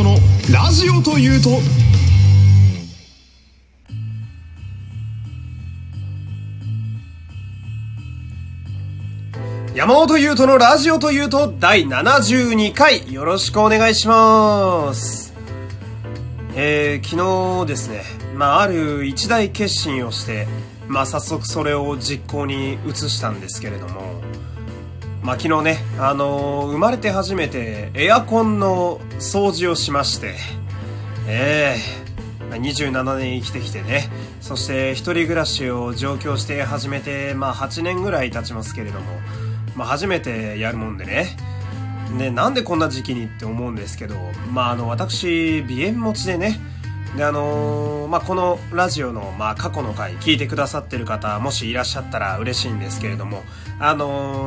人のラジオというと、山本優斗のラジオというと第72回よろしくお願いします。昨日ですね、ある一大決心をして、早速それを実行に移したんですけれども、昨日ね、生まれて初めてエアコンの掃除をしまして、27年生きてきてね、そして一人暮らしを上京して始めて、8年ぐらい経ちますけれども、初めてやるもんでね。で、なんでこんな時期にって思うんですけど、私、鼻炎持ちでね、で、このラジオの、過去の回聞いてくださってる方、もしいらっしゃったら嬉しいんですけれども、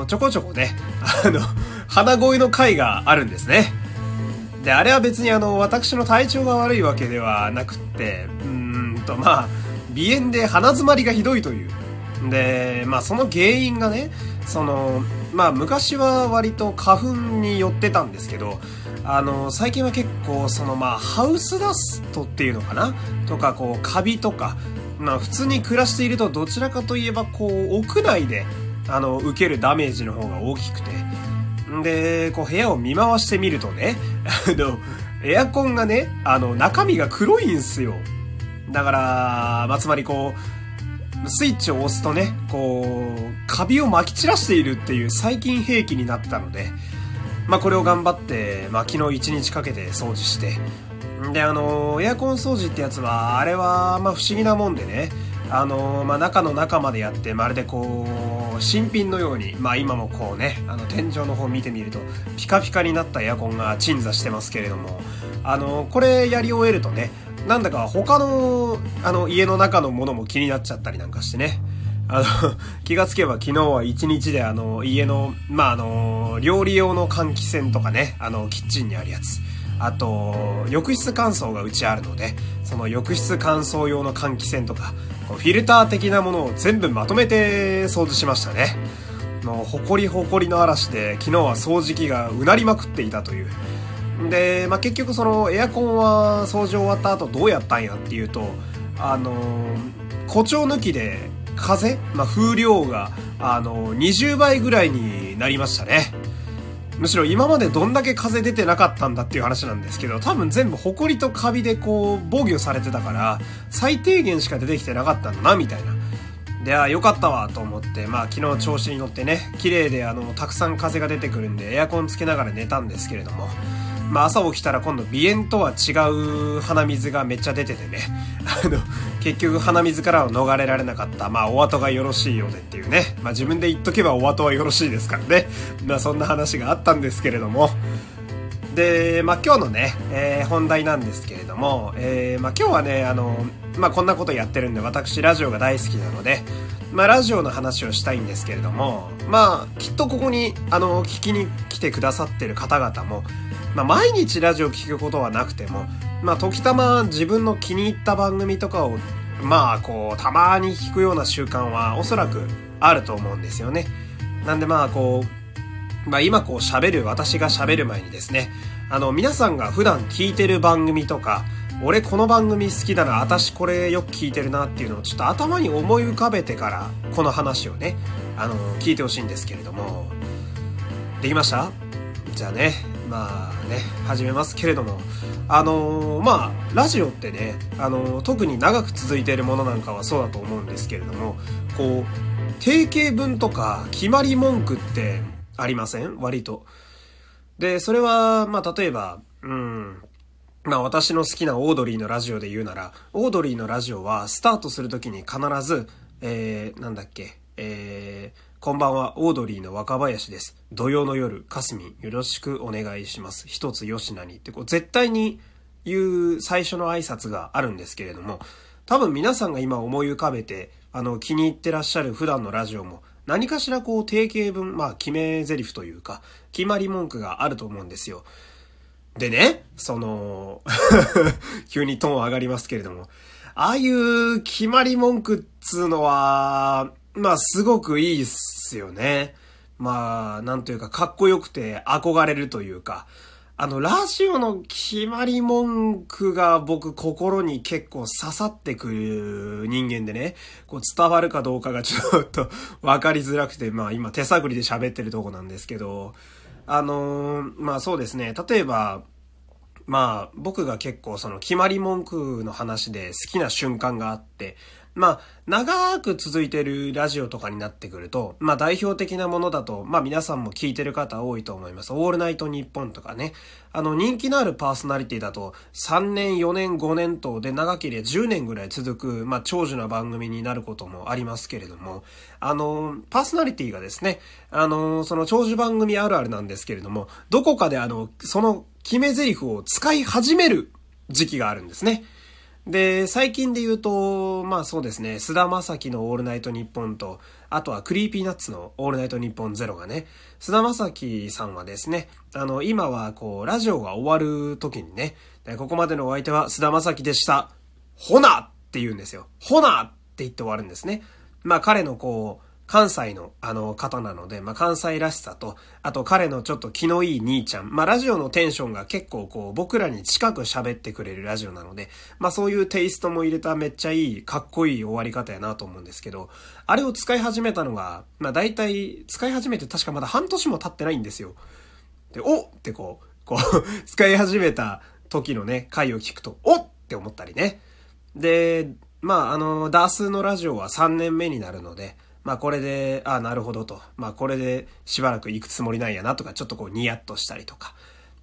ちょこちょこね、鼻声の回があるんですね。で、あれは別に私の体調が悪いわけではなくって、鼻炎で鼻詰まりがひどいという。で、その原因がね、昔は割と花粉に寄ってたんですけど、最近は結構ハウスダストっていうのかなとか、カビとか、普通に暮らしているとどちらかといえば屋内で、受けるダメージの方が大きくて、で、部屋を見回してみるとね、エアコンがね、中身が黒いんすよ。だから、つまりスイッチを押すとね、カビを撒き散らしているっていう最近兵器になったので、これを頑張って、昨日一日かけて掃除して。で、エアコン掃除ってやつは、あれは、不思議なもんでね、中の中までやって、まるで新品のように、今も天井の方見てみると、ピカピカになったエアコンが鎮座してますけれども、これやり終えるとね、なんだか他の、家の中のものも気になっちゃったりなんかしてね。気がつけば昨日は一日で家の、料理用の換気扇とかね、キッチンにあるやつ。あと、浴室乾燥がうちあるので、その浴室乾燥用の換気扇とか、フィルター的なものを全部まとめて掃除しましたね。もう、ほこりの嵐で、昨日は掃除機がうなりまくっていたという。で、結局エアコンは掃除終わった後どうやったんやっていうと、誇張抜きで風、風量が、20倍ぐらいになりましたね。むしろ今までどんだけ風出てなかったんだっていう話なんですけど、多分全部ホコリとカビで防御されてたから、最低限しか出てきてなかったんだな、みたいな。で、よかったわと思って、昨日調子に乗ってね、綺麗でたくさん風が出てくるんでエアコンつけながら寝たんですけれども、朝起きたら今度鼻炎とは違う鼻水がめっちゃ出ててね、結局鼻水からは逃れられなかった。お後がよろしいようでっていうね。自分で言っとけばお後はよろしいですからね。そんな話があったんですけれども。で、今日のね、本題なんですけれども、今日はね、こんなことやってるんで、私ラジオが大好きなので、ラジオの話をしたいんですけれども、きっとここに、聞きに来てくださってる方々も、毎日ラジオ聞くことはなくても、時たま自分の気に入った番組とかを、たまに聞くような習慣はおそらくあると思うんですよね。なんで今私が喋る前にですね、皆さんが普段聞いてる番組とか、俺この番組好きだな、私これよく聞いてるなっていうのをちょっと頭に思い浮かべてから、この話をね、聞いてほしいんですけれども。できました？じゃあね。始めますけれども、ラジオってね、特に長く続いているものなんかはそうだと思うんですけれども、定型文とか決まり文句ってありません？割と。で、それは、例えば、私の好きなオードリーのラジオで言うなら、オードリーのラジオはスタートするときに必ず、こんばんは、オードリーの若林です。土曜の夜、かすみん、よろしくお願いします。一つよしなにって、絶対に言う最初の挨拶があるんですけれども、多分皆さんが今思い浮かべて、気に入ってらっしゃる普段のラジオも、何かしら定型文、決め台詞というか、決まり文句があると思うんですよ。でね、急にトーン上がりますけれども、ああいう決まり文句っつうのは、すごくいいっすよね。なんというか、かっこよくて憧れるというか、ラジオの決まり文句が僕心に結構刺さってくる人間でね、こう伝わるかどうかがちょっとわかりづらくて、まあ今手探りで喋ってるとこなんですけど、まあそうですね、例えば、まあ僕が結構その決まり文句の話で好きな瞬間があって、まあ長く続いてるラジオとかになってくると、まあ代表的なものだと、まあ皆さんも聞いてる方多いと思います。オールナイトニッポンとかね。人気のあるパーソナリティだと3年、4年、5年とで長ければ10年ぐらい続く、まあ長寿な番組になることもありますけれども、パーソナリティがですね、その長寿番組あるあるなんですけれども、どこかでその決め台詞を使い始める時期があるんですね。で、最近で言うと、まあそうですね、菅田将暉のオールナイトニッポンと、あとはクリーピーナッツのオールナイトニッポンゼロがね、菅田将暉さんはですね、今はこう、ラジオが終わる時にね、ここまでのお相手は菅田将暉でした。ほなって言うんですよ。ほなって言って終わるんですね。まあ彼のこう、関西の方なので、まあ、関西らしさと、あと彼のちょっと気のいい兄ちゃん、まあ、ラジオのテンションが結構こう、僕らに近く喋ってくれるラジオなので、まあ、そういうテイストも入れためっちゃいい、かっこいい終わり方やなと思うんですけど、あれを使い始めたのが、まあ、大体、使い始めて確かまだ半年も経ってないんですよ。で、おってこう、使い始めた時のね、回を聞くと、おって思ったりね。で、まあ、ダースのラジオは3年目になるので、まあこれで、ああなるほどと。まあこれでしばらく行くつもりなんやなとか、ちょっとこうニヤッとしたりとか。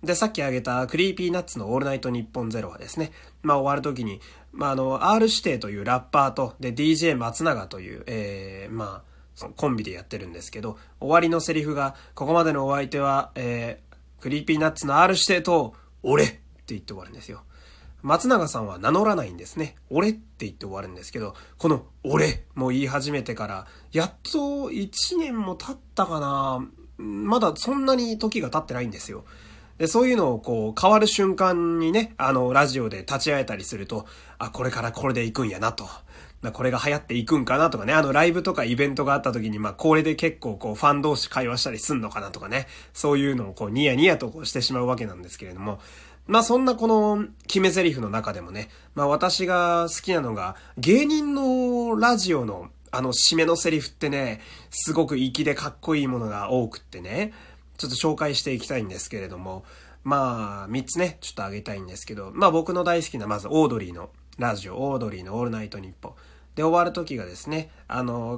で、さっき挙げたクリーピーナッツのオールナイトニッポンゼロはですね、まあ終わるときに、まあR 指定というラッパーと、で、DJ 松永という、まあ、そのコンビでやってるんですけど、終わりのセリフが、ここまでのお相手は、クリーピーナッツの R 指定と、俺って言って終わるんですよ。松永さんは名乗らないんですね。俺って言って終わるんですけど、この俺も言い始めてから、やっと1年も経ったかな。まだそんなに時が経ってないんですよ。で、そういうのをこう変わる瞬間にね、ラジオで立ち会えたりすると、あ、これからこれで行くんやなと。まあ、これが流行っていくんかなとかね、ライブとかイベントがあった時に、まあ、これで結構こう、ファン同士会話したりすんのかなとかね、そういうのをこう、ニヤニヤとこうしてしまうわけなんですけれども、まあ、そんなこの、決め台詞の中でもね、まあ、私が好きなのが、芸人のラジオの、締めの台詞ってね、すごく粋でかっこいいものが多くってね、ちょっと紹介していきたいんですけれども、まあ、3つね、ちょっとあげたいんですけど、まあ、僕の大好きな、まず、オードリーの、ラジオ、オードリーのオールナイトニッポン。で、終わる時がですね、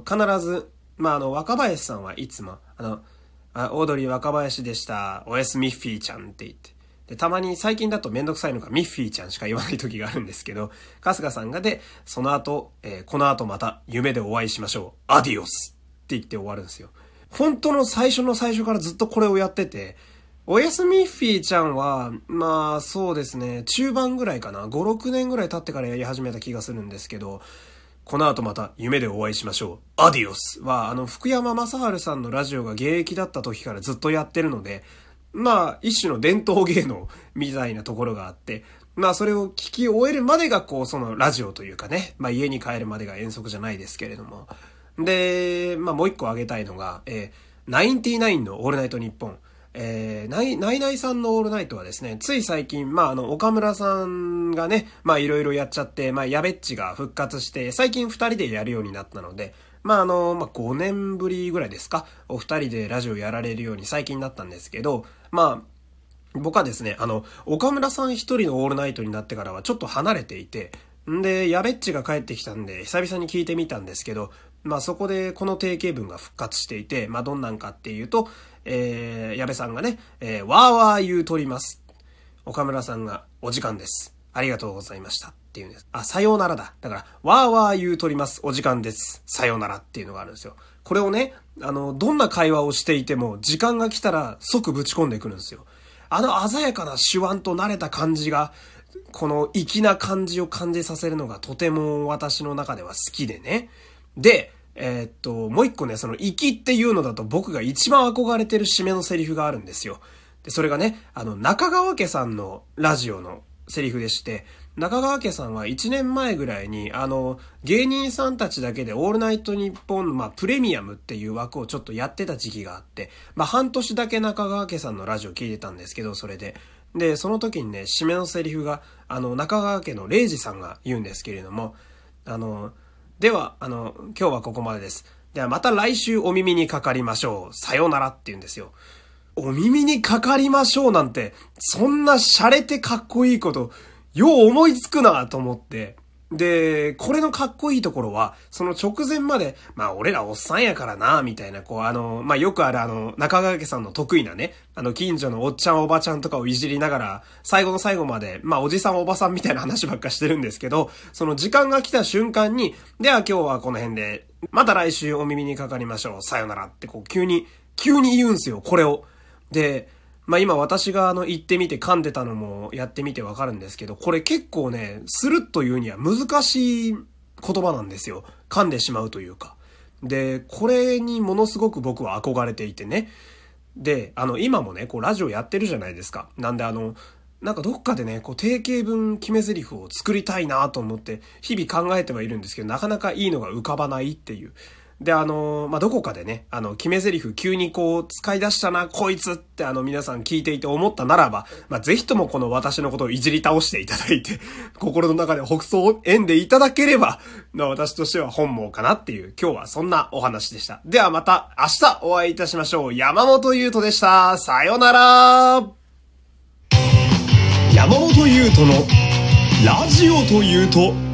必ず、まあ、若林さんはいつも、オードリー若林でした、おやすみフィーちゃんって言って。で、たまに最近だとめんどくさいのがミッフィーちゃんしか言わない時があるんですけど、春日さんがで、その後、この後また夢でお会いしましょう。アディオスって言って終わるんですよ。本当の最初の最初からずっとこれをやってて、おやすみフィーちゃんは、まあそうですね、中盤ぐらいかな、5、6年ぐらい経ってからやり始めた気がするんですけど、この後また夢でお会いしましょう。アディオスは、福山雅治さんのラジオが現役だった時からずっとやってるので、まあ、一種の伝統芸能みたいなところがあって、まあ、それを聞き終えるまでが、こう、そのラジオというかね、まあ、家に帰るまでが遠足じゃないですけれども。で、まあ、もう一個挙げたいのが、ナインティナインのオールナイトニッポン。ナイナイさんのオールナイトはですね、つい最近、まあ、岡村さんがね、まあ、いろいろやっちゃって、まあ、やべっちが復活して、最近2人でやるようになったので、まあ、まあ、5年ぶりぐらいですか、お二人でラジオやられるように最近なったんですけど、まあ、僕はですね、岡村さん一人のオールナイトになってからはちょっと離れていて、んで、やべっちが帰ってきたんで、久々に聞いてみたんですけど、まあ、そこでこの定型文が復活していて、まあ、どんなんかっていうと、やべさんがね、わーわー言うとります。岡村さんが、お時間です。ありがとうございました。っていうんです。あ、さようならだ。だから、わーわー言うとります。お時間です。さようならっていうのがあるんですよ。これをね、どんな会話をしていても、時間が来たら即ぶち込んでくるんですよ。鮮やかな手腕と慣れた感じが、この粋な感じを感じさせるのがとても私の中では好きでね。で、もう一個ね、その粋っていうのだと僕が一番憧れてる締めのセリフがあるんですよ。で、それがね、中川家さんのラジオのセリフでして、中川家さんは1年前ぐらいに、芸人さんたちだけでオールナイトニッポン、プレミアムっていう枠をちょっとやってた時期があって、半年だけ中川家さんのラジオ聞いてたんですけど、それで。で、その時にね、締めのセリフが、中川家の礼二さんが言うんですけれども、では、今日はここまでです。ではまた来週お耳にかかりましょう。さようならって言うんですよ。お耳にかかりましょうなんて、そんな洒落てかっこいいこと、よう思いつくなと思って。で、これのかっこいいところは、その直前まで、俺らおっさんやからな、みたいな、よくある中川家さんの得意なね、近所のおっちゃんおばちゃんとかをいじりながら、最後の最後まで、おじさんおばさんみたいな話ばっかしてるんですけど、その時間が来た瞬間に、では今日はこの辺で、また来週お耳にかかりましょう、さよならって急に言うんすよ、これを。で、今私が言ってみて噛んでたのもやってみてわかるんですけど、これ結構ね、スルッと言うには難しい言葉なんですよ。噛んでしまうというか。で、これにものすごく僕は憧れていてね。で、今もね、ラジオやってるじゃないですか。なんでどっかでね、定型文決め台詞を作りたいなと思って、日々考えてはいるんですけど、なかなかいいのが浮かばないっていう。で、どこかでね、決め台詞急に使い出したな、こいつって皆さん聞いていて思ったならば、ぜひともこの私のことをいじり倒していただいて、心の中で北総を演でいただければ、私としては本望かなっていう、今日はそんなお話でした。ではまた明日お会いいたしましょう。山本優斗でした。さよなら。山本優斗のラジオというと、